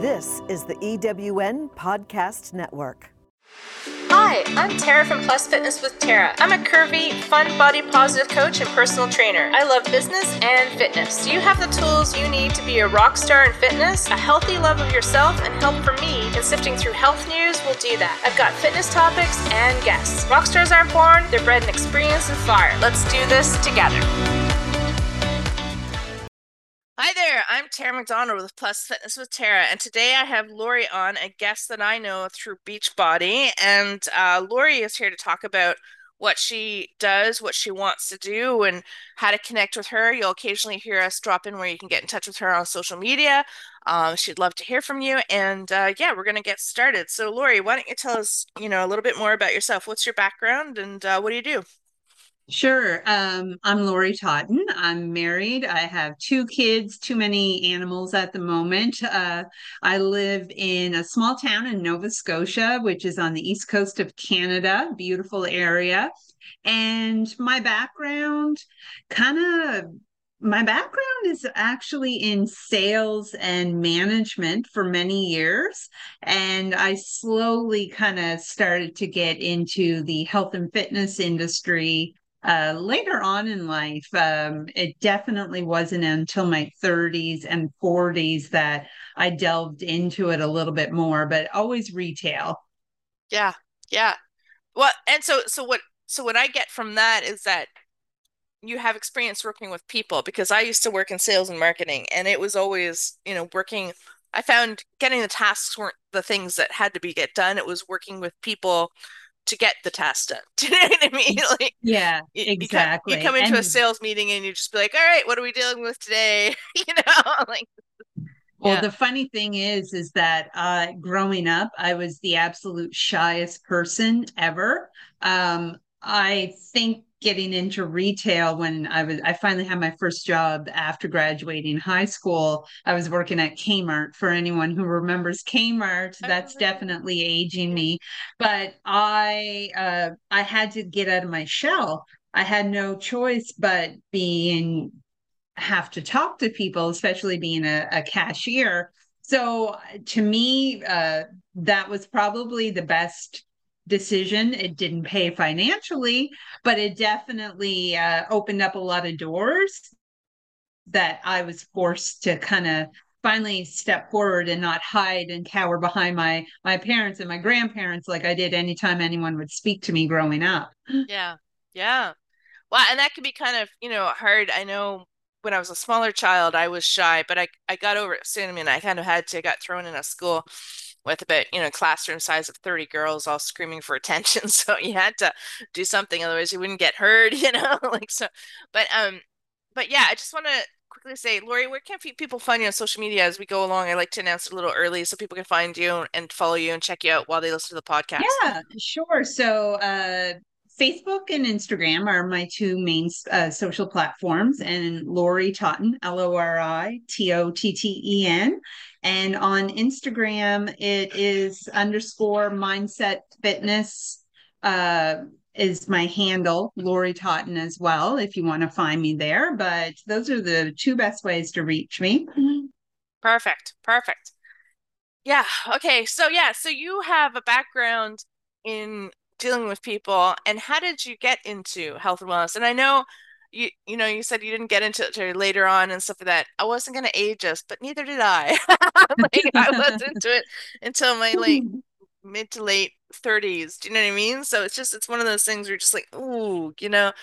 This is the EWN Podcast Network. Hi, I'm Tara from Plus Fitness with Tara. I'm a curvy, fun, body-positive coach and personal trainer. I love business and fitness. Do you have the tools you need to be a rock star in fitness? A healthy love of yourself and help from me in sifting through health news will do that. I've got fitness topics and guests. Rock stars aren't born, they're bred in experience and fire. Let's do this together. Hi there, I'm Tara McDonald with Plus Fitness with Tara, and today I have Lori on, a guest that I know through Beachbody, and Lori is here to talk about what she does, what she wants to do, and how to connect with her. You'll occasionally hear us drop in where you can get in touch with her on social media. She'd love to hear from you, and yeah, we're going to get started. So Lori, why don't you tell us, a little bit more about yourself? What's your background, and what do you do? Sure. I'm Lori Totten. I'm married. I have two kids, too many animals at the moment. I live in a small town in Nova Scotia, which is on the east coast of Canada, beautiful area. And my background is actually in sales and management for many years, and I slowly started to get into the health and fitness industry later on in life. It definitely wasn't until my 30s and 40s that I delved into it a little bit more, but always retail. Yeah. Well, and so what I get from that is that you have experience working with people, because I used to work in sales and marketing, and it was always, working. I found getting the tasks weren't the things that had to get done. It was working with people to get the task done. Do you know what I mean? Like, yeah, exactly. You come into a sales meeting and you just be like, all right, what are we dealing with today? Well, yeah. The funny thing is that growing up, I was the absolute shyest person ever. I think getting into retail when I finally had my first job after graduating high school. I was working at Kmart. For anyone who remembers Kmart, that's definitely aging me. But I had to get out of my shell. I had no choice but have to talk to people, especially being a cashier. So to me, that was probably the best decision. It didn't pay financially, but it definitely opened up a lot of doors that I was forced to finally step forward and not hide and cower behind my parents and my grandparents like I did anytime anyone would speak to me growing up. Yeah. Well, and that can be hard. I know when I was a smaller child, I was shy, but I got over it soon. I mean, I got thrown in a school with about, classroom size of 30 girls all screaming for attention. So you had to do something, otherwise you wouldn't get heard, but yeah, I just want to quickly say, Lori, where can people find you on social media as we go along? I like to announce it a little early so people can find you and follow you and check you out while they listen to the podcast. Yeah, sure. So, Facebook and Instagram are my two main social platforms, and Lori Totten, LoriTotten. And on Instagram, it is _mindsetfitness is my handle, Lori Totten as well, if you want to find me there. But those are the two best ways to reach me. Perfect. Yeah. Okay. So you have a background in dealing with people, and how did you get into health and wellness? And I know you said you didn't get into it later on and stuff like that. I wasn't going to age us, but neither did I. I was into it until my mid to late 30s. Do you know what I mean? So it's one of those things where you're just like, ooh, when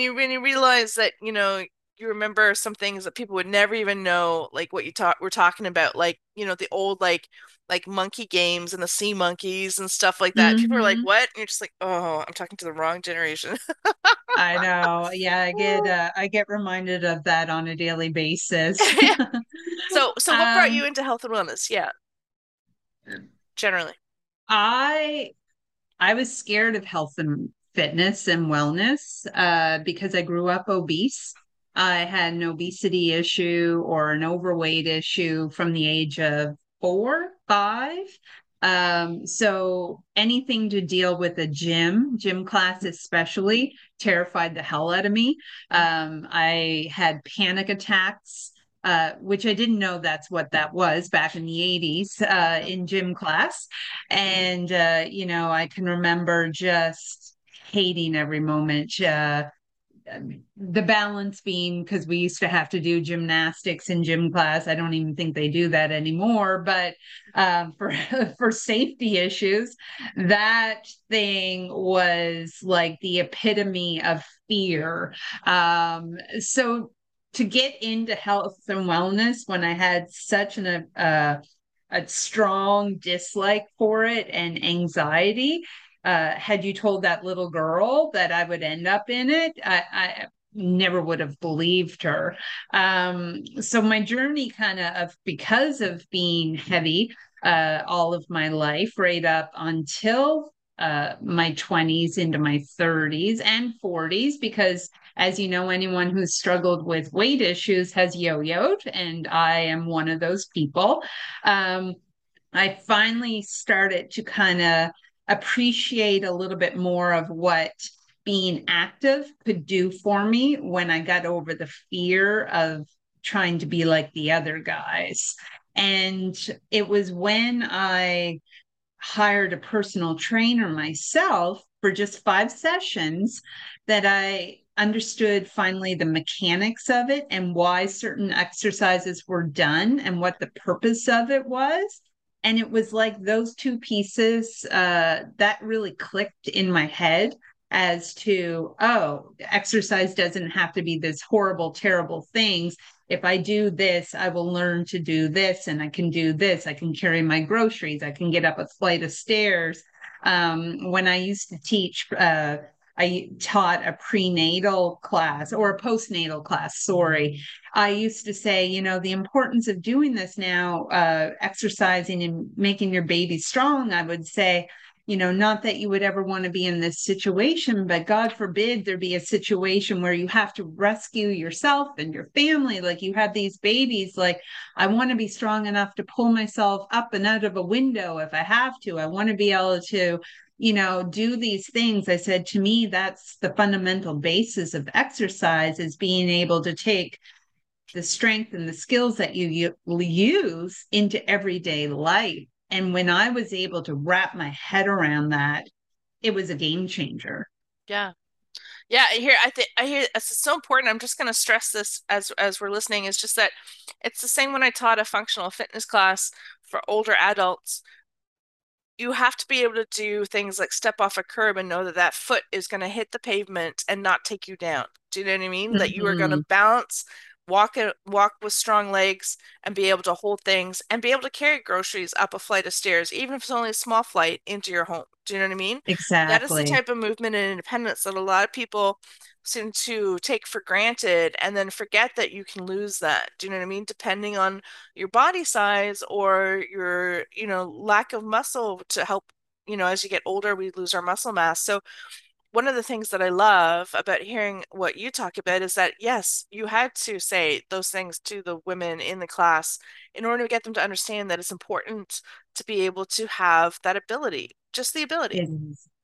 you realize that, you remember some things that people would never even know, like what you were talking about, like, the old, like monkey games and the sea monkeys and stuff like that. Mm-hmm. People are like, what? And you're just like, oh, I'm talking to the wrong generation. I know. Yeah. I get reminded of that on a daily basis. So what brought you into health and wellness? Yeah. Generally. I was scared of health and fitness and wellness, because I grew up obese. I had an obesity issue or an overweight issue from the age of 4, 5. So anything to deal with a gym class especially terrified the hell out of me. I had panic attacks which I didn't know that's what that was back in the 80s in gym class. And, you know, I can remember just hating every moment. The balance beam, because we used to have to do gymnastics in gym class. I don't even think they do that anymore, but for safety issues, that thing was like the epitome of fear. So to get into health and wellness when I had such a strong dislike for it and anxiety. Had you told that little girl that I would end up in it, I never would have believed her. So my journey kind of, because of being heavy all of my life, right up until my 20s into my 30s and 40s, because as you know, anyone who's struggled with weight issues has yo-yoed, and I am one of those people. I finally started to kind of appreciate a little bit more of what being active could do for me when I got over the fear of trying to be like the other guys. And it was when I hired a personal trainer myself for just 5 sessions that I understood finally the mechanics of it and why certain exercises were done and what the purpose of it was. And it was like those two pieces that really clicked in my head as to, oh, exercise doesn't have to be this horrible, terrible things. If I do this, I will learn to do this, and I can do this. I can carry my groceries. I can get up a flight of stairs. When I used to teach, I taught a prenatal class or a postnatal class, sorry. I used to say, you know, the importance of doing this now, exercising and making your baby strong. I would say, you know, not that you would ever want to be in this situation, but God forbid there be a situation where you have to rescue yourself and your family. Like you have these babies, like I want to be strong enough to pull myself up and out of a window if I have to. I want to be able to, you know, do these things. I said, to me, that's the fundamental basis of exercise, is being able to take the strength and the skills that you use into everyday life. And when I was able to wrap my head around that, it was a game changer. Yeah. Yeah. I hear it's so important. I'm just going to stress this as we're listening, is just that it's the same when I taught a functional fitness class for older adults. You have to be able to do things like step off a curb and know that that foot is going to hit the pavement and not take you down. Do you know what I mean? Mm-hmm. That you are going to balance, walk with strong legs, and be able to hold things and be able to carry groceries up a flight of stairs, even if it's only a small flight into your home. Do you know what I mean? Exactly. That is the type of movement and independence that a lot of people seem to take for granted and then forget that you can lose that. Do you know what I mean? Depending on your body size or your, you know, lack of muscle to help, you know, as you get older, we lose our muscle mass. So one of the things that I love about hearing what you talk about is that, yes, you had to say those things to the women in the class in order to get them to understand that it's important to be able to have that ability, just the ability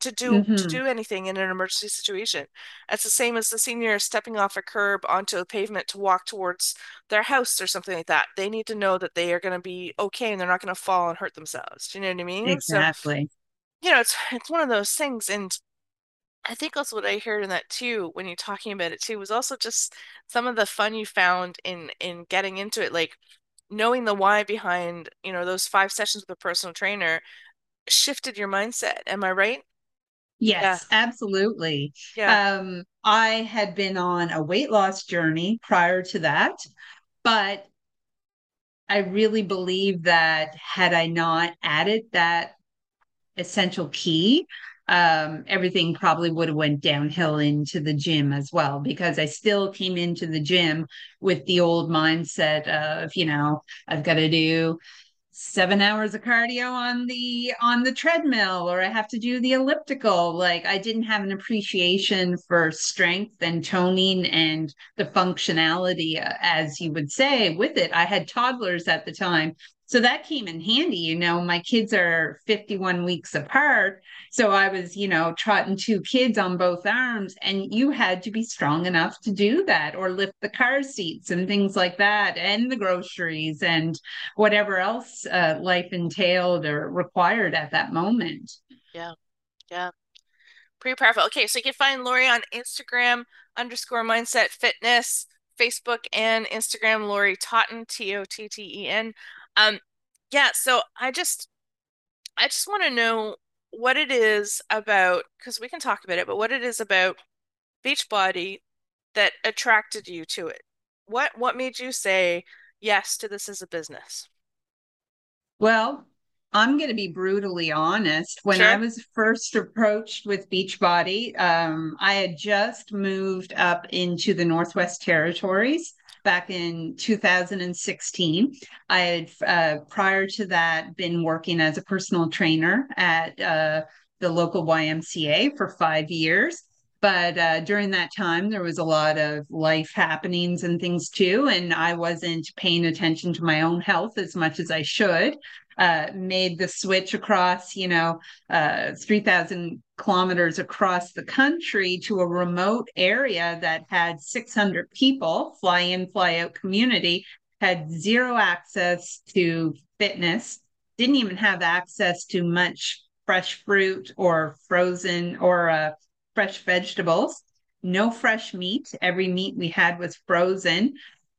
to do anything in an emergency situation. It's the same as the senior stepping off a curb onto a pavement to walk towards their house or something like that. They need to know that they are going to be okay and they're not going to fall and hurt themselves. Do you know what I mean? Exactly. So, you know, it's one of those things. And I think also what I heard in that too, when you're talking about it too, was also just some of the fun you found in getting into it, like knowing the why behind, you know, those 5 sessions with a personal trainer shifted your mindset. Am I right? Yes, yeah. Absolutely. Yeah. I had been on a weight loss journey prior to that, but I really believe that had I not added that essential key, everything probably would have went downhill into the gym as well, because I still came into the gym with the old mindset of, you know, I've got to do 7 hours of cardio on the treadmill, or I have to do the elliptical. Like I didn't have an appreciation for strength and toning and the functionality, as you would say, with it. I had toddlers at the time. So that came in handy. You know, my kids are 51 weeks apart. So I was, you know, trotting two kids on both arms, and you had to be strong enough to do that, or lift the car seats and things like that, and the groceries and whatever else life entailed or required at that moment. Yeah. Yeah. Pretty powerful. Okay. So you can find Lori on Instagram, _mindset fitness, Facebook and Instagram, Lori Totten, Totten. Yeah. So I just want to know what it is about, because we can talk about it, but what it is about Beachbody that attracted you to it. What made you say yes to this as a business? Well, I'm going to be brutally honest. When I was first approached with Beachbody, I had just moved up into the Northwest Territories back in 2016. I had, prior to that, been working as a personal trainer at the local YMCA for 5 years. But during that time, there was a lot of life happenings and things too. And I wasn't paying attention to my own health as much as I should. Made the switch across, 3,000 kilometers across the country to a remote area that had 600 people, fly in, fly out community, had zero access to fitness, didn't even have access to much fresh fruit or frozen or fresh vegetables, no fresh meat. Every meat we had was frozen.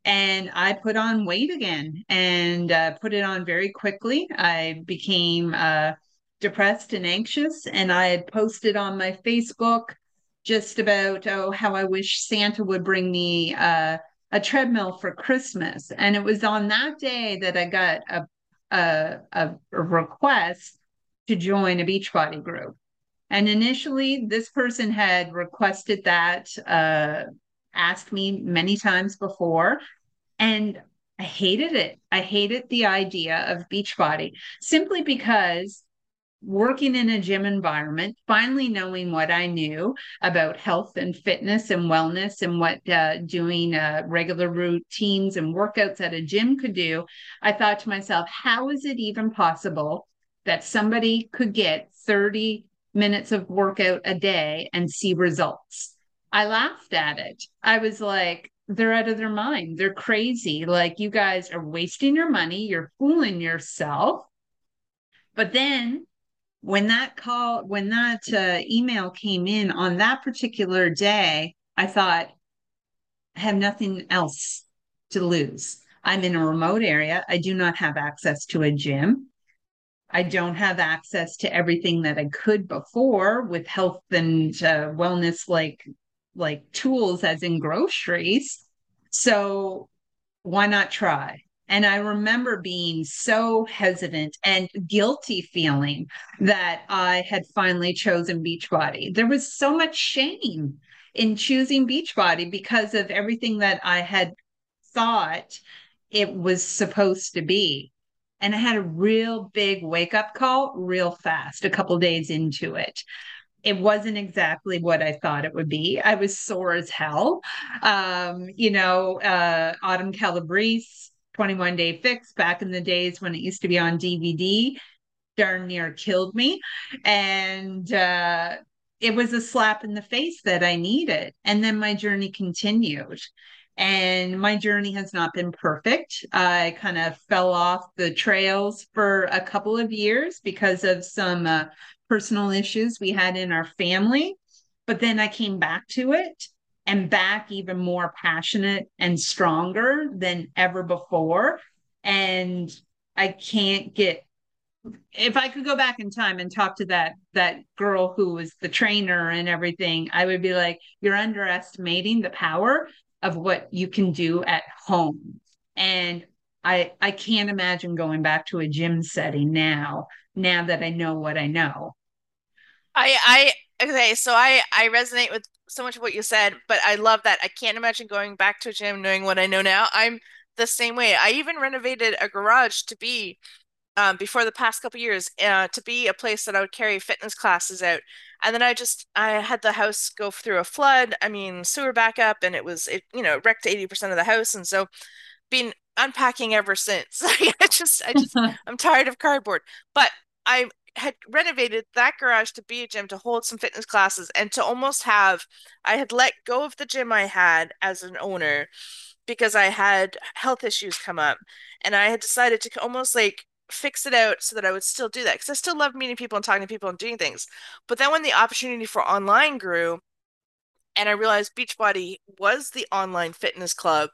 And I put on weight again, and put it on very quickly. I became depressed and anxious. And I had posted on my Facebook just about, how I wish Santa would bring me a treadmill for Christmas. And it was on that day that I got a request to join a Beachbody group. And initially, this person had requested that, asked me many times before, and I hated it. I hated the idea of Beachbody simply because working in a gym environment, finally knowing what I knew about health and fitness and wellness and what doing regular routines and workouts at a gym could do, I thought to myself, how is it even possible that somebody could get 30 minutes of workout a day and see results? I laughed at it. I was like, they're out of their mind. They're crazy. Like, you guys are wasting your money. You're fooling yourself. But then when that email came in on that particular day, I thought, I have nothing else to lose. I'm in a remote area. I do not have access to a gym. I don't have access to everything that I could before with health and wellness, like tools as in groceries. So why not try? And I remember being so hesitant and guilty feeling that I had finally chosen Beachbody. There was so much shame in choosing Beachbody because of everything that I had thought it was supposed to be. And I had a real big wake-up call real fast, a couple days into it. It wasn't exactly what I thought it would be. I was sore as hell. Autumn Calabrese, 21 Day Fix, back in the days when it used to be on DVD, darn near killed me. And it was a slap in the face that I needed. And then my journey continued. And my journey has not been perfect. I kind of fell off the trails for a couple of years because of some personal issues we had in our family. But then I came back to it, and back even more passionate and stronger than ever before. And I can't get, if I could go back in time and talk to that girl who was the trainer and everything, I would be like, you're underestimating the power of what you can do at home. And I can't imagine going back to a gym setting now that I know what I know. I resonate with so much of what you said, but I love that. I can't imagine going back to a gym knowing what I know now. I'm the same way. I even renovated a garage to be, before the past couple of years, to be a place that I would carry fitness classes out. And then I had the house go through a flood, sewer backup, and it wrecked 80% of the house. And so being unpacking ever since. I'm tired of cardboard. But I had renovated that garage to be a gym, to hold some fitness classes, and to almost have, I had let go of the gym I had as an owner because I had health issues come up, and I had decided to almost like fix it out so that I would still do that, because I still love meeting people and talking to people and doing things. But then when the opportunity for online grew, and I realized Beachbody was the online fitness club,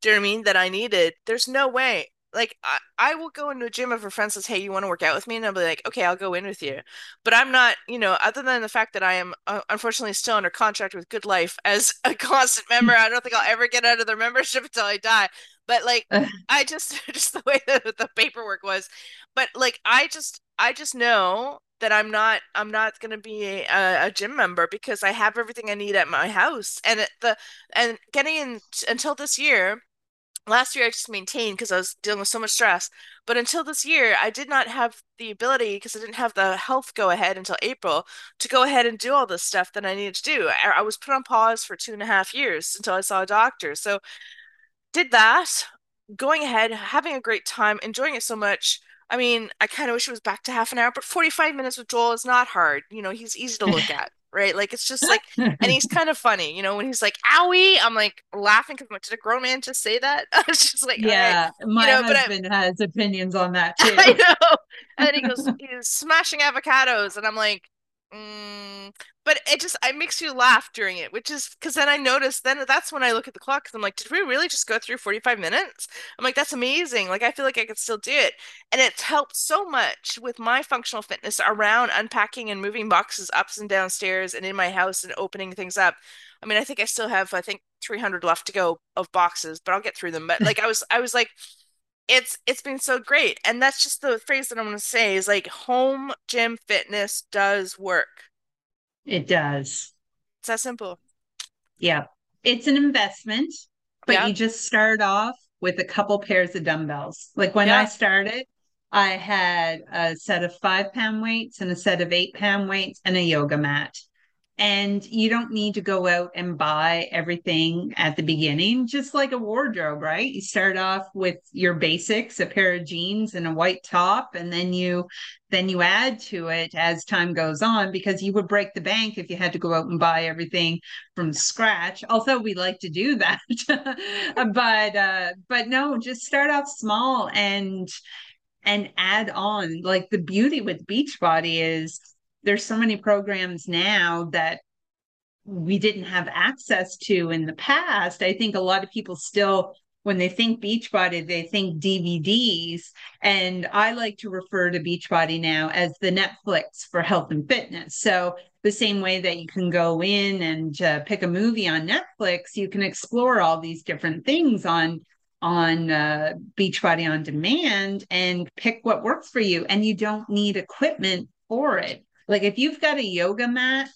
do you know what I mean, that I needed, there's no way. Like, I will go into a gym if a friend says, hey, you want to work out with me? And I'll be like, okay, I'll go in with you. But I'm not, you know, other than the fact that I am unfortunately still under contract with Good Life as a constant member. I don't think I'll ever get out of their membership until I die. But like, I just the way that the paperwork was. But like, I just know that I'm not going to be a gym member because I have everything I need at my house. And getting in until this year. Last year, I just maintained because I was dealing with so much stress. But until this year, I did not have the ability, because I didn't have the health go ahead until April, to go ahead and do all this stuff that I needed to do. I was put on pause for 2.5 years until I saw a doctor. So did that, going ahead, having a great time, enjoying it so much. I mean, I kind of wish it was back to half an hour, but 45 minutes with Joel is not hard. You know, he's easy to look at. Right? Like, it's just like, and he's kind of funny, you know, when he's like, owie, I'm like laughing because I'm like, did a grown man just say that? I was just like, yeah, right. My husband has opinions on that too. I know. And then he goes, he's smashing avocados. And I'm like, but it makes you laugh during it, which is because then I noticed, then that's when I look at the clock, because I'm like, did we really just go through 45 minutes? I'm like, that's amazing. Like, I feel like I could still do it. And it's helped so much with my functional fitness around unpacking and moving boxes up and downstairs and in my house and opening things up. I mean, I think I still have, 300 left to go of boxes, but I'll get through them. But like, I was like, it's been so great. And that's just the phrase that I'm going to say is like, home gym fitness does work. It does. It's that simple. Yeah. It's an investment, but yeah. You just start off with a couple pairs of dumbbells. Like when I started, I had a set of 5-pound weights and a set of 8-pound weights and a yoga mat. And you don't need to go out and buy everything at the beginning, just like a wardrobe, right? You start off with your basics, a pair of jeans and a white top, and then you add to it as time goes on, because you would break the bank if you had to go out and buy everything from scratch. Although we like to do that, but no, just start off small and add on. Like, the beauty with Beachbody is, there's so many programs now that we didn't have access to in the past. I think a lot of people still, when they think Beachbody, they think DVDs. And I like to refer to Beachbody now as the Netflix for health and fitness. So the same way that you can go in and pick a movie on Netflix, you can explore all these different things on Beachbody on Demand and pick what works for you. And you don't need equipment for it. Like, if you've got a yoga mat,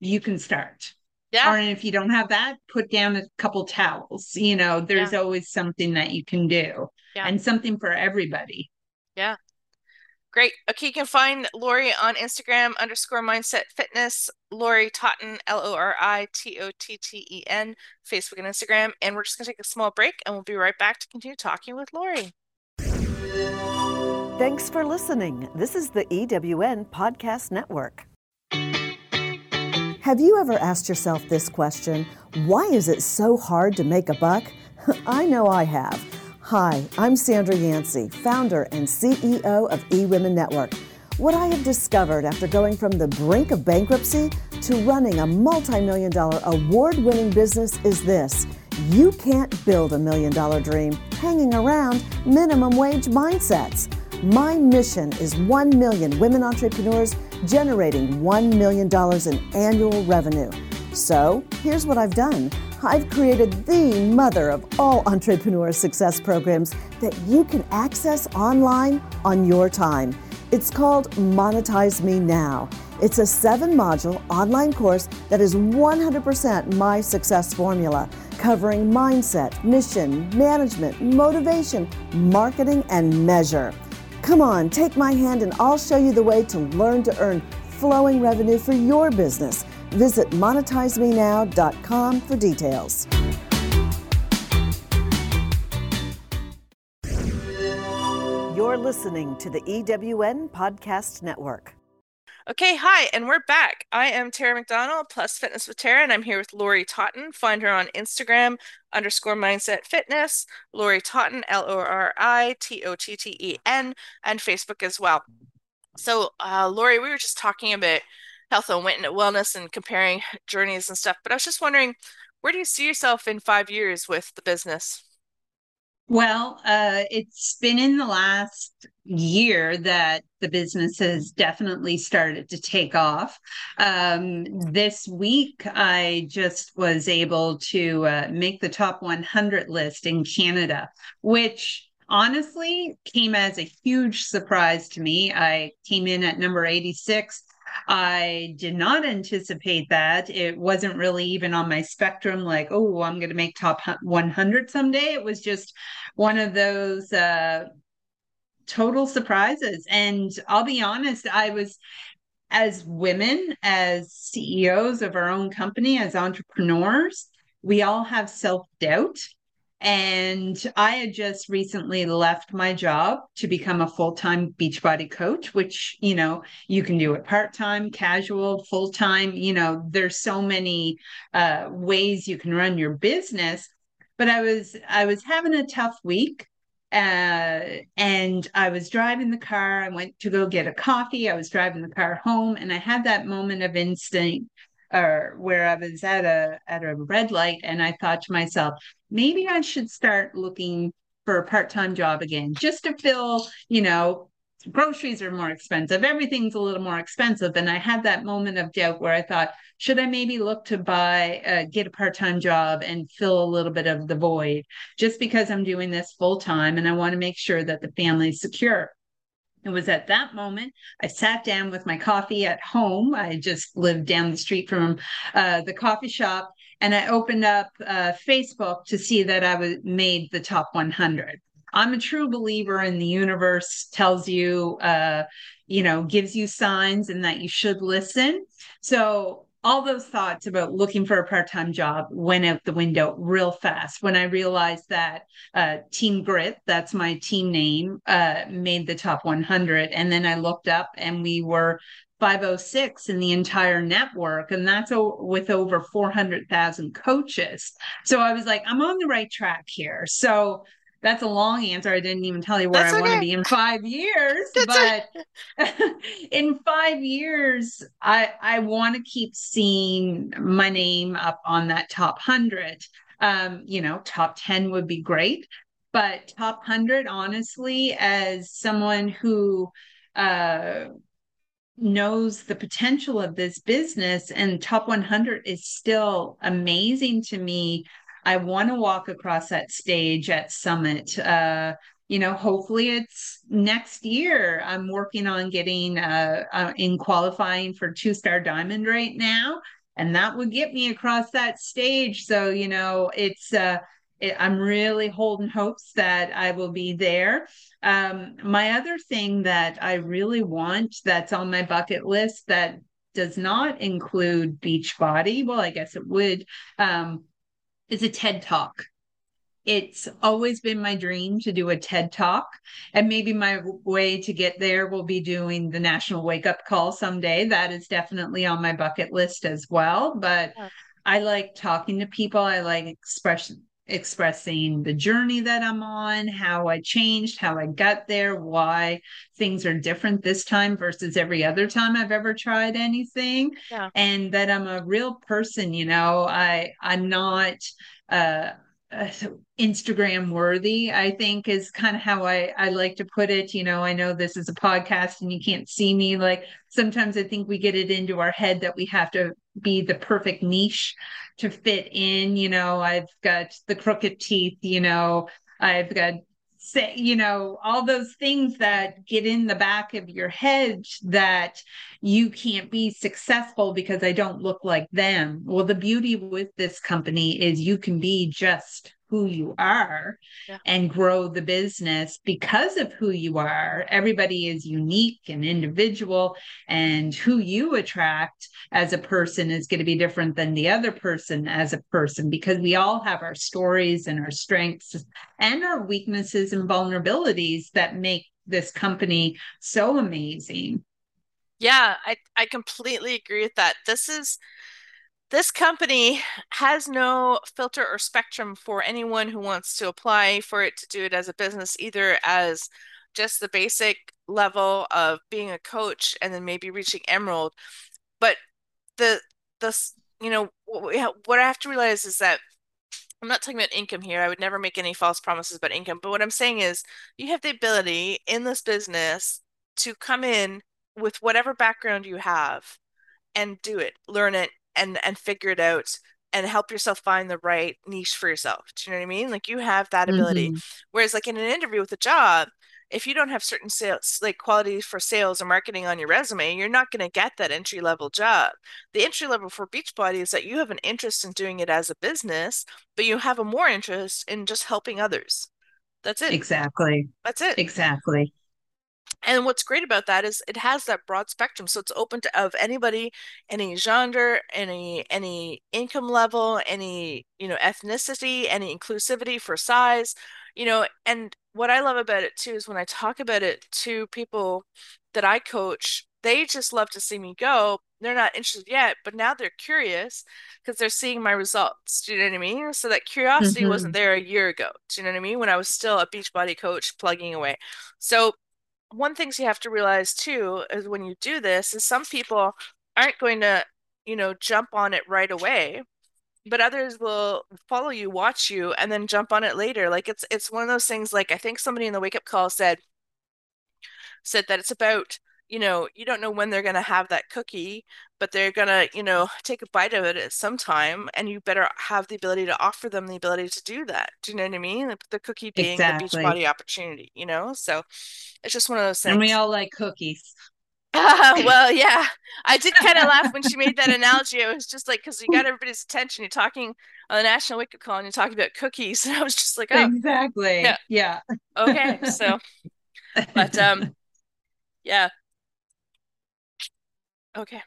you can start. Yeah. Or if you don't have that, put down a couple towels. You know, there's always something that you can do and something for everybody. Yeah. Great. Okay. You can find Lori on Instagram _mindset fitness, Lori Totten, LORITOTTEN, Facebook and Instagram. And we're just going to take a small break, and we'll be right back to continue talking with Lori. Thanks for listening. This is the EWN Podcast Network. Have you ever asked yourself this question? Why is it so hard to make a buck? I know I have. Hi, I'm Sandra Yancey, founder and CEO of eWomen Network. What I have discovered after going from the brink of bankruptcy to running a multi-million-dollar award-winning business is this. You can't build a million-dollar dream hanging around minimum wage mindsets. My mission is 1 million women entrepreneurs generating $1 million in annual revenue. So here's what I've done. I've created the mother of all entrepreneur success programs that you can access online on your time. It's called Monetize Me Now. It's a 7-module online course that is 100% my success formula, covering mindset, mission, management, motivation, marketing, and measure. Come on, take my hand and I'll show you the way to learn to earn flowing revenue for your business. Visit monetizemenow.com for details. You're listening to the EWN Podcast Network. Okay, hi, and we're back. I am Tara McDonald, Plus Fitness with Tara, and I'm here with Lori Totten. Find her on Instagram, _mindset fitness, Lori Totten, Lori Totten, and Facebook as well. So, Lori, we were just talking about health and wellness and comparing journeys and stuff, but I was just wondering, where do you see yourself in 5 years with the business? Well, it's been in the last year that the business has definitely started to take off. This week, I just was able to make the top 100 list in Canada, which honestly came as a huge surprise to me. I came in at number 86. I did not anticipate that. It wasn't really even on my spectrum, like, oh, I'm going to make top 100 someday. It was just one of those total surprises. And I'll be honest, I was, as women, as CEOs of our own company, as entrepreneurs, we all have self-doubt. And I had just recently left my job to become a full-time Beachbody coach, which, you know, you can do it part-time, casual, full-time, you know, there's so many ways you can run your business. But I was having a tough week and I was driving the car. I went to go get a coffee. I was driving the car home and I had that moment of instinct where I was at a red light and I thought to myself, maybe I should start looking for a part-time job again, just to fill, you know, groceries are more expensive. Everything's a little more expensive. And I had that moment of doubt where I thought, should I maybe look to get a part-time job and fill a little bit of the void just because I'm doing this full-time and I want to make sure that the family's secure. It was at that moment I sat down with my coffee at home. I just lived down the street from the coffee shop. And I opened up Facebook to see that I was made the top 100. I'm a true believer in the universe tells you, you know, gives you signs and that you should listen. So all those thoughts about looking for a part-time job went out the window real fast when I realized that Team Grit, that's my team name, made the top 100. And then I looked up and we were 506 in the entire network, and that's with over 400,000 coaches. So I was like, I'm on the right track here. So that's a long answer. I didn't even tell you where I want to be in 5 years, in 5 years, I want to keep seeing my name up on that top 100. You know, top 10 would be great, but top 100, honestly, as someone who, knows the potential of this business, and top 100 is still amazing to me. I want to walk across that stage at Summit. You know, hopefully it's next year. I'm working on getting in qualifying for two-star diamond right now, and that would get me across that stage. So, you know, it's I'm really holding hopes that I will be there. My other thing that I really want that's on my bucket list that does not include Beachbody, well, I guess it would, is a TED Talk. It's always been my dream to do a TED Talk, and maybe my way to get there will be doing the National Wake Up Call someday. That is definitely on my bucket list as well, but yeah. I like talking to people. I like expressing the journey that I'm on, how I changed, how I got there, why things are different this time versus every other time I've ever tried anything. Yeah. And that I'm a real person, you know, I'm not Instagram worthy, I think is kind of how I like to put it. You know, I know this is a podcast and you can't see me. Like sometimes I think we get it into our head that we have to be the perfect niche to fit in. You know, I've got the crooked teeth, you know, I've got, you know, all those things that get in the back of your head that you can't be successful because I don't look like them. Well, the beauty with this company is you can be just who you are, yeah, and grow the business because of who you are. Everybody is unique and individual, and who you attract as a person is going to be different than the other person as a person, because we all have our stories and our strengths and our weaknesses and vulnerabilities that make this company so amazing. Yeah, I completely agree with that. This company has no filter or spectrum for anyone who wants to apply for it to do it as a business, either as just the basic level of being a coach and then maybe reaching Emerald. But what I have to realize is that I'm not talking about income here. I would never make any false promises about income. But what I'm saying is you have the ability in this business to come in with whatever background you have and do it, learn it, and figure it out and help yourself find the right niche for yourself. Do you know what I mean? Like, you have that ability. Whereas like in an interview with a job, if you don't have certain sales, like qualities for sales or marketing on your resume, you're not going to get that entry level job. The entry level for Beachbody is that you have an interest in doing it as a business, but you have a more interest in just helping others. That's it. Exactly. That's it. Exactly. And what's great about that is it has that broad spectrum. So it's open to of anybody, any genre, any income level, any, ethnicity, any inclusivity for size, and what I love about it too, is when I talk about it to people that I coach, they just love to see me go. They're not interested yet, but now they're curious because they're seeing my results. Do you know what I mean? So that curiosity wasn't there a year ago. Do you know what I mean? When I was still a Beachbody coach plugging away. So one thing you have to realize too, is when you do this, is some people aren't going to, jump on it right away, but others will follow you, watch you, and then jump on it later. Like it's one of those things, like I think somebody in the Wake Up Call said that it's about, you don't know when they're going to have that cookie, but they're going to, take a bite of it at some time, and you better have the ability to offer them the ability to do that. Do you know what I mean? The cookie being the Beachbody opportunity, So it's just one of those things. And we all like cookies. Well, yeah, I did kind of laugh when she made that analogy. It was just like, because you got everybody's attention. You're talking on the National Wake Up Call and you're talking about cookies. And I was just like, oh, exactly. Yeah. Okay. So, but yeah. Okay.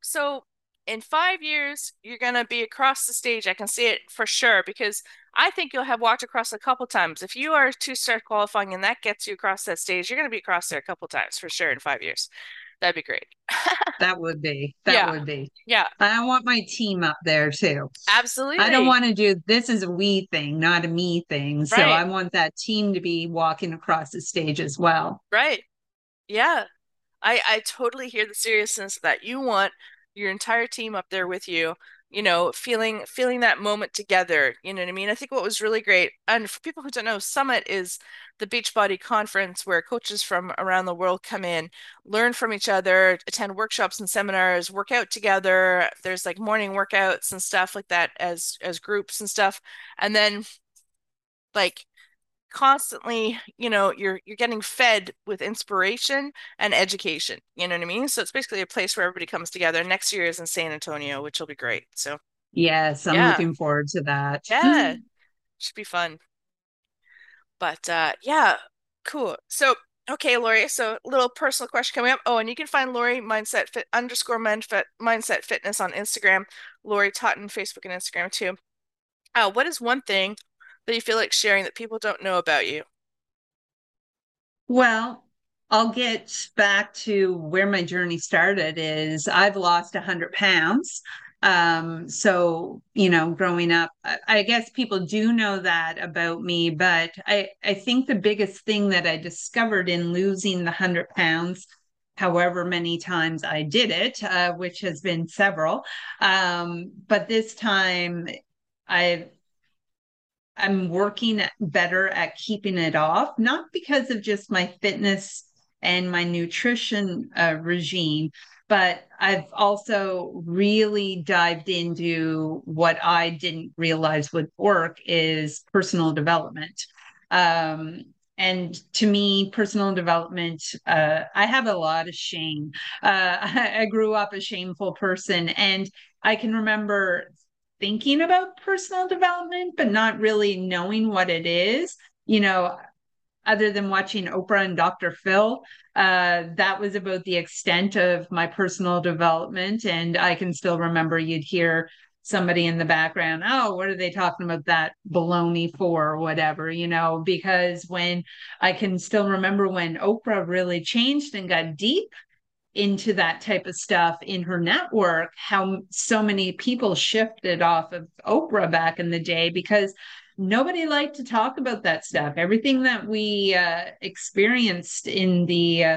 So in 5 years, you're going to be across the stage. I can see it for sure, because I think you'll have walked across a couple times. If you are a two-star qualifying and that gets you across that stage, you're going to be across there a couple times for sure in 5 years. That'd be great. That would be. Yeah. I want my team up there too. Absolutely. I don't want to do, this is a we thing, not a me thing. Right. So I want that team to be walking across the stage as well. Right. Yeah. I totally hear the seriousness of that. You want your entire team up there with you, feeling that moment together. You know what I mean? I think what was really great, and for people who don't know, Summit is the Beachbody conference where coaches from around the world come in, learn from each other, attend workshops and seminars, work out together. There's like morning workouts and stuff like that as groups and stuff. And then like constantly, you're getting fed with inspiration and education. You know what I mean? So it's basically a place where everybody comes together. Next year is in San Antonio, which will be great. So yes, I'm looking forward to that. Yeah, should be fun. But yeah, cool. So okay, Lori. So a little personal question coming up. Oh, and you can find Lori _mindset fitness on Instagram. Lori Totten, Facebook and Instagram too. What is one thing that you feel like sharing that people don't know about you? Well, I'll get back to where my journey started. Is I've lost 100 pounds. So, growing up, I guess people do know that about me, but I think the biggest thing that I discovered in losing the 100 pounds, however many times I did it, which has been several, but this time I'm working better at keeping it off, not because of just my fitness and my nutrition regime, but I've also really dived into what I didn't realize would work, is personal development. And to me, personal development, I have a lot of shame. I grew up a shameful person, and I can remember thinking about personal development, but not really knowing what it is, other than watching Oprah and Dr. Phil. That was about the extent of my personal development. And I can still remember you'd hear somebody in the background, oh, what are they talking about that baloney for or whatever, you know, because when I can still remember when Oprah really changed and got deep into that type of stuff in her network, how so many people shifted off of Oprah back in the day because nobody liked to talk about that stuff. Everything that we experienced in the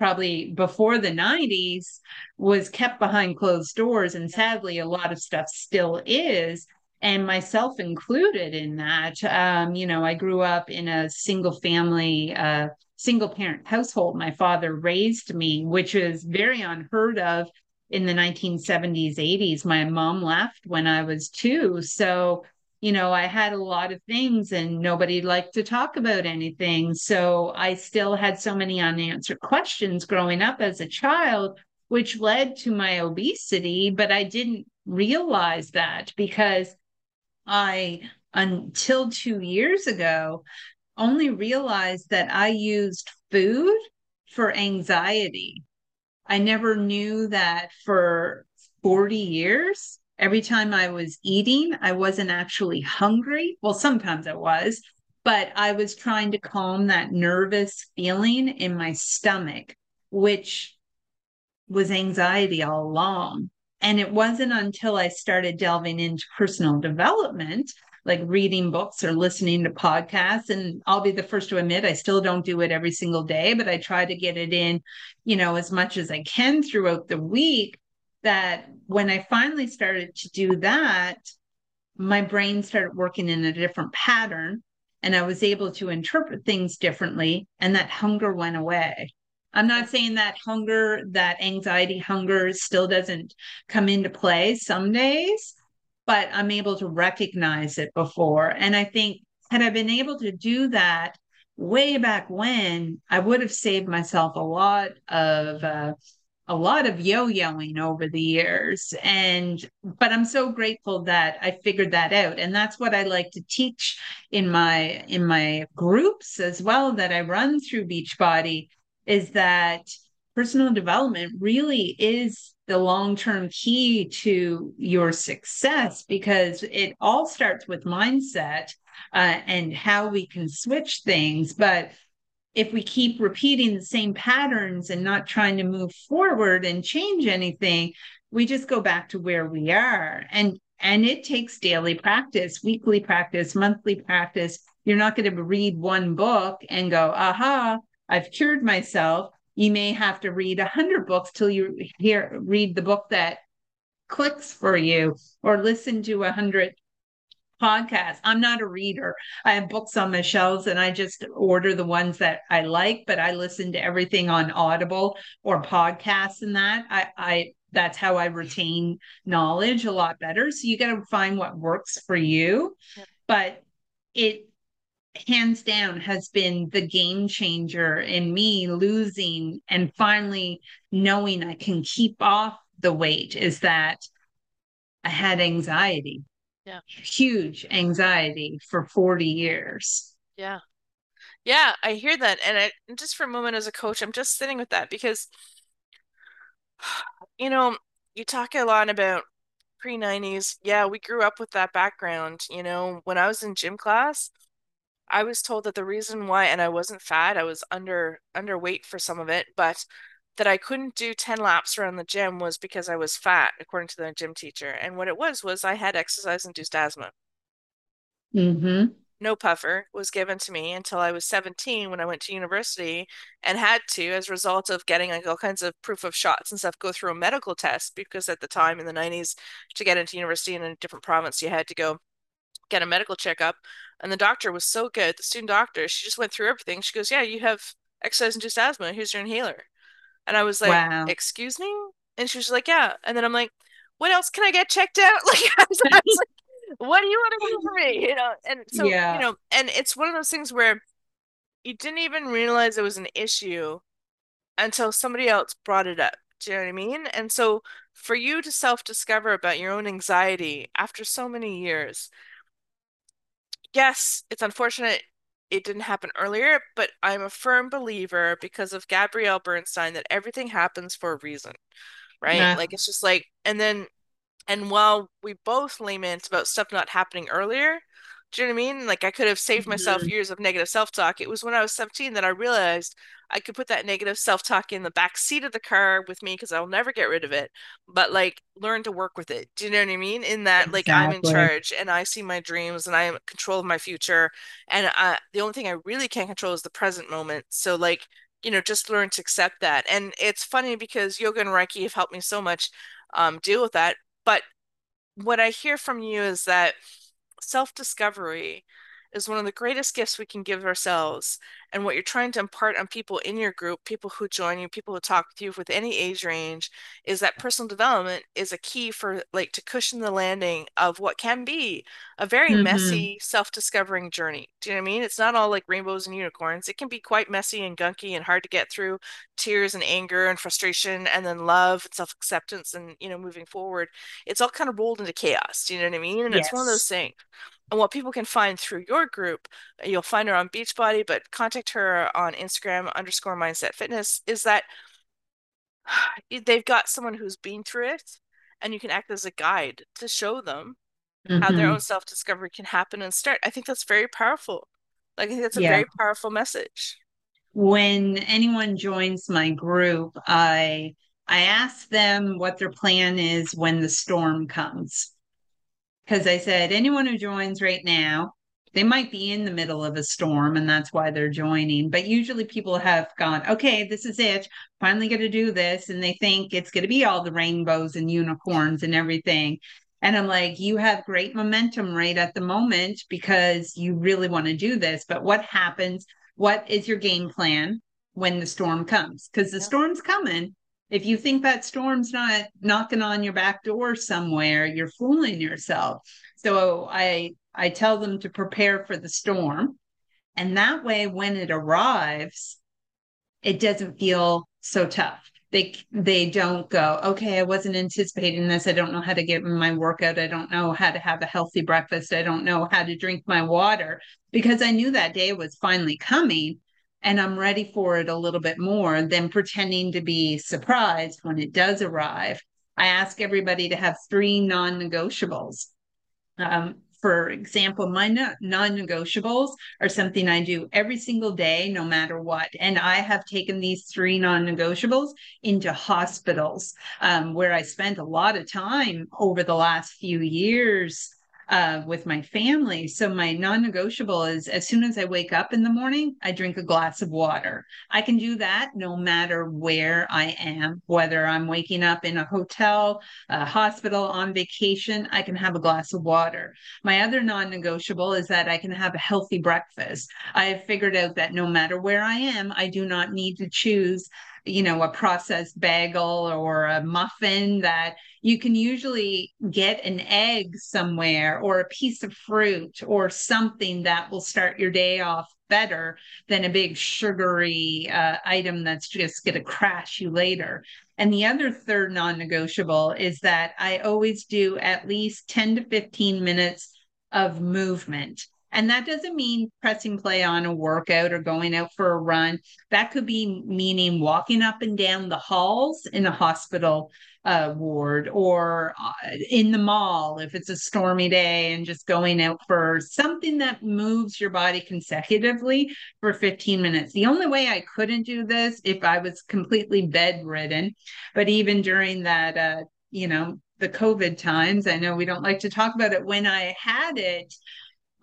probably before the 90s was kept behind closed doors. And sadly, a lot of stuff still is, and myself included in that. You know, I grew up in a single family, single parent household. My father raised me, which is very unheard of in the 1970s, 80s. My mom left when I was 2. So, you know, I had a lot of things and nobody liked to talk about anything. So I still had so many unanswered questions growing up as a child, which led to my obesity. But I didn't realize that because I, until 2 years ago, only realized that I used food for anxiety. I never knew that for 40 years. Every time I was eating, I wasn't actually hungry. Well, sometimes I was, but I was trying to calm that nervous feeling in my stomach, which was anxiety all along. And it wasn't until I started delving into personal development, like reading books or listening to podcasts. And I'll be the first to admit, I still don't do it every single day, but I try to get it in, you know, as much as I can throughout the week. That when I finally started to do that, my brain started working in a different pattern and I was able to interpret things differently, and that hunger went away. I'm not saying that hunger, that anxiety hunger still doesn't come into play some days, but I'm able to recognize it before. And I think had I been able to do that way back when, I would have saved myself a lot of yo-yoing over the years. But I'm so grateful that I figured that out. And that's what I like to teach in my groups as well that I run through Beachbody, is that personal development really is the long-term key to your success, because it all starts with mindset and how we can switch things. But if we keep repeating the same patterns and not trying to move forward and change anything, we just go back to where we are. And it takes daily practice, weekly practice, monthly practice. You're not going to read one book and go, aha, I've cured myself. You may have to read 100 books till you read the book that clicks for you, or listen to 100 podcast. I'm not a reader. I have books on my shelves and I just order the ones that I like, but I listen to everything on Audible or podcasts and that. That's how I retain knowledge a lot better. So you got to find what works for you. Yeah. But it hands down has been the game changer in me losing and finally knowing I can keep off the weight, is that I had anxiety. Yeah. Huge anxiety for 40 years. Yeah. Yeah, I hear that. And just for a moment as a coach, I'm just sitting with that because, you know, you talk a lot about pre-90s. Yeah, we grew up with that background. You know, when I was in gym class, I was told that the reason why, and I wasn't fat, I was underweight for some of it, but that I couldn't do 10 laps around the gym was because I was fat, according to the gym teacher. And what it was I had exercise-induced asthma. Mm-hmm. No puffer was given to me until I was 17 when I went to university, and had to, as a result of getting like all kinds of proof of shots and stuff, go through a medical test, because at the time in the 90s, to get into university in a different province, you had to go get a medical checkup. And the doctor was so good, the student doctor, she just went through everything. She goes, yeah, you have exercise-induced asthma. Here's your inhaler. And I was like, wow. Excuse me? And she was like, yeah. And then I'm like, what else can I get checked out? Like, I was like, what do you want to do for me? You know? And so, yeah. You know, and it's one of those things where you didn't even realize it was an issue until somebody else brought it up. Do you know what I mean? And so for you to self-discover about your own anxiety after so many years, yes, it's unfortunate it didn't happen earlier, but I'm a firm believer, because of Gabrielle Bernstein, that everything happens for a reason, right? Yeah. Like, it's just like, and then And while we both lament about stuff not happening earlier, do you know what I mean? Like, I could have saved myself years of negative self-talk. It was when I was 17 that I realized I could put that negative self-talk in the back seat of the car with me, because I'll never get rid of it. But, like, learn to work with it. Do you know what I mean? In that, like, exactly. I'm in charge and I see my dreams and I am in control of my future. And the only thing I really can't control is the present moment. So, like, you know, just learn to accept that. And it's funny because yoga and Reiki have helped me so much deal with that. But what I hear from you is that self-discovery is one of the greatest gifts we can give ourselves. And what you're trying to impart on people in your group, people who join you, people who talk with you with any age range, is that personal development is a key for, like, to cushion the landing of what can be a very messy self-discovering journey. Do you know what I mean? It's not all like rainbows and unicorns. It can be quite messy and gunky and hard to get through, tears and anger and frustration, and then love and self-acceptance and, you know, moving forward. It's all kind of rolled into chaos. Do you know what I mean? And it's one of those things. And what people can find through your group, you'll find her on Beachbody, but contact her on Instagram _mindsetfitness, is that they've got someone who's been through it, and you can act as a guide to show them how their own self-discovery can happen and start. I think that's very powerful. Like, I think that's a very powerful message. When anyone joins my group, I ask them what their plan is when the storm comes. Because I said, anyone who joins right now, they might be in the middle of a storm, and that's why they're joining. But usually people have gone, okay, this is it. Finally going to do this. And they think it's going to be all the rainbows and unicorns and everything. And I'm like, you have great momentum right at the moment because you really want to do this. But what happens? What is your game plan when the storm comes? Because the storm's coming. If you think that storm's not knocking on your back door somewhere, you're fooling yourself. So I tell them to prepare for the storm. And that way, when it arrives, it doesn't feel so tough. They don't go, okay, I wasn't anticipating this. I don't know how to get my workout. I don't know how to have a healthy breakfast. I don't know how to drink my water, because I knew that day was finally coming. And I'm ready for it a little bit more than pretending to be surprised when it does arrive. I ask everybody to have 3 non-negotiables. For example, my non-negotiables are something I do every single day, no matter what. And I have taken these 3 non-negotiables into hospitals where I spent a lot of time over the last few years with my family. So my non-negotiable is, as soon as I wake up in the morning, I drink a glass of water. I can do that no matter where I am, whether I'm waking up in a hotel, a hospital, on vacation, I can have a glass of water. My other non-negotiable is that I can have a healthy breakfast. I have figured out that no matter where I am, I do not need to choose, you know, a processed bagel or a muffin. That you can usually get an egg somewhere or a piece of fruit or something that will start your day off better than a big sugary item that's just going to crash you later. And the other third non-negotiable is that I always do at least 10 to 15 minutes of movement. And that doesn't mean pressing play on a workout or going out for a run. That could be meaning walking up and down the halls in a hospital ward, or in the mall if it's a stormy day, and just going out for something that moves your body consecutively for 15 minutes. The only way I couldn't do this if I was completely bedridden, but even during that, you know, the COVID times, I know we don't like to talk about it. When I had it,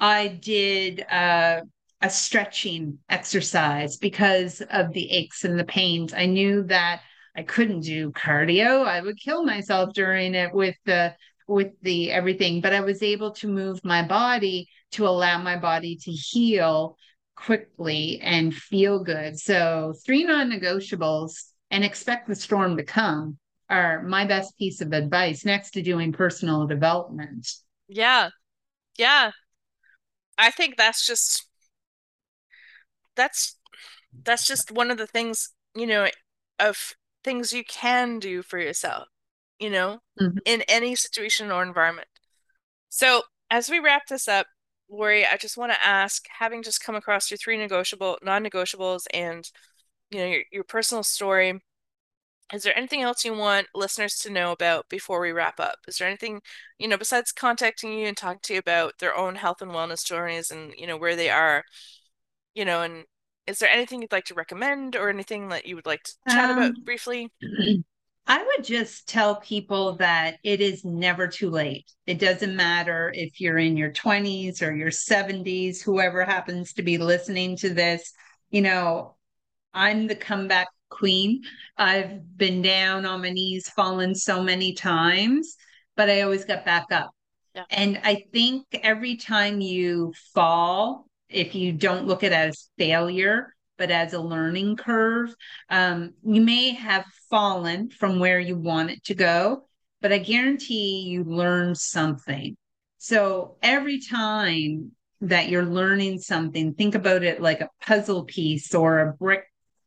I did a stretching exercise because of the aches and the pains. I knew that I couldn't do cardio. I would kill myself during it with the everything, but I was able to move my body to allow my body to heal quickly and feel good. So 3 non-negotiables and expect the storm to come are my best piece of advice next to doing personal development. Yeah. Yeah. I think that's just one of the things, you know, of things you can do for yourself, you know, in any situation or environment. So as we wrap this up, Lori, I just want to ask, having just come across your 3 non-negotiables and, you know, your personal story, Is there anything else you want listeners to know about before we wrap up? Is there anything, you know, besides contacting you and talking to you about their own health and wellness journeys and, you know, where they are, you know, and is there anything you'd like to recommend or anything that you would like to chat about briefly? I would just tell people that it is never too late. It doesn't matter if you're in your 20s or your 70s, whoever happens to be listening to this, you know, I'm the comeback queen. I've been down on my knees, fallen so many times, but I always got back up. Yeah. And I think every time you fall, if you don't look at it as failure, but as a learning curve, you may have fallen from where you want it to go, but I guarantee you learned something. So every time that you're learning something, think about it like a puzzle piece or a brick,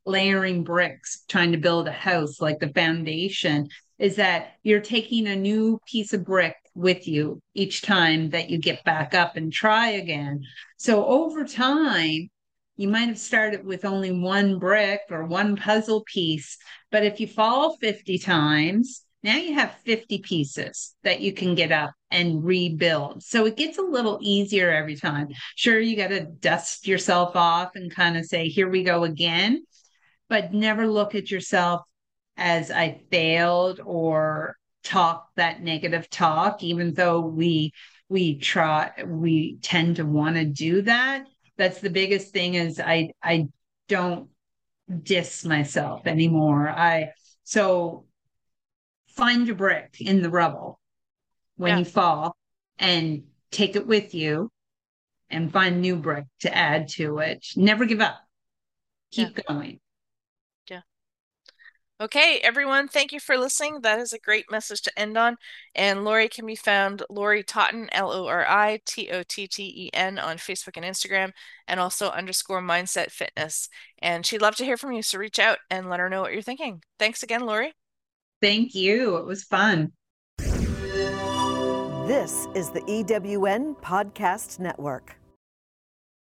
layering bricks, trying to build a house, like the foundation, is that you're taking a new piece of brick with you each time that you get back up and try again. So over time, you might have started with only one brick or one puzzle piece, but if you fall 50 times, now you have 50 pieces that you can get up and rebuild. So it gets a little easier every time. Sure, you got to dust yourself off and kind of say, here we go again, but never look at yourself as I failed or talk that negative talk, even though we tend to want to do that. That's the biggest thing, is I don't diss myself anymore. So find your brick in the rubble when you fall and take it with you and find new brick to add to it. Never give up. Keep going. Okay, everyone, thank you for listening. That is a great message to end on. And Lori can be found, Lori Totten, LoriTotten on Facebook and Instagram, and also _mindset fitness. And she'd love to hear from you, so reach out and let her know what you're thinking. Thanks again, Lori. Thank you. It was fun. This is the EWN Podcast Network.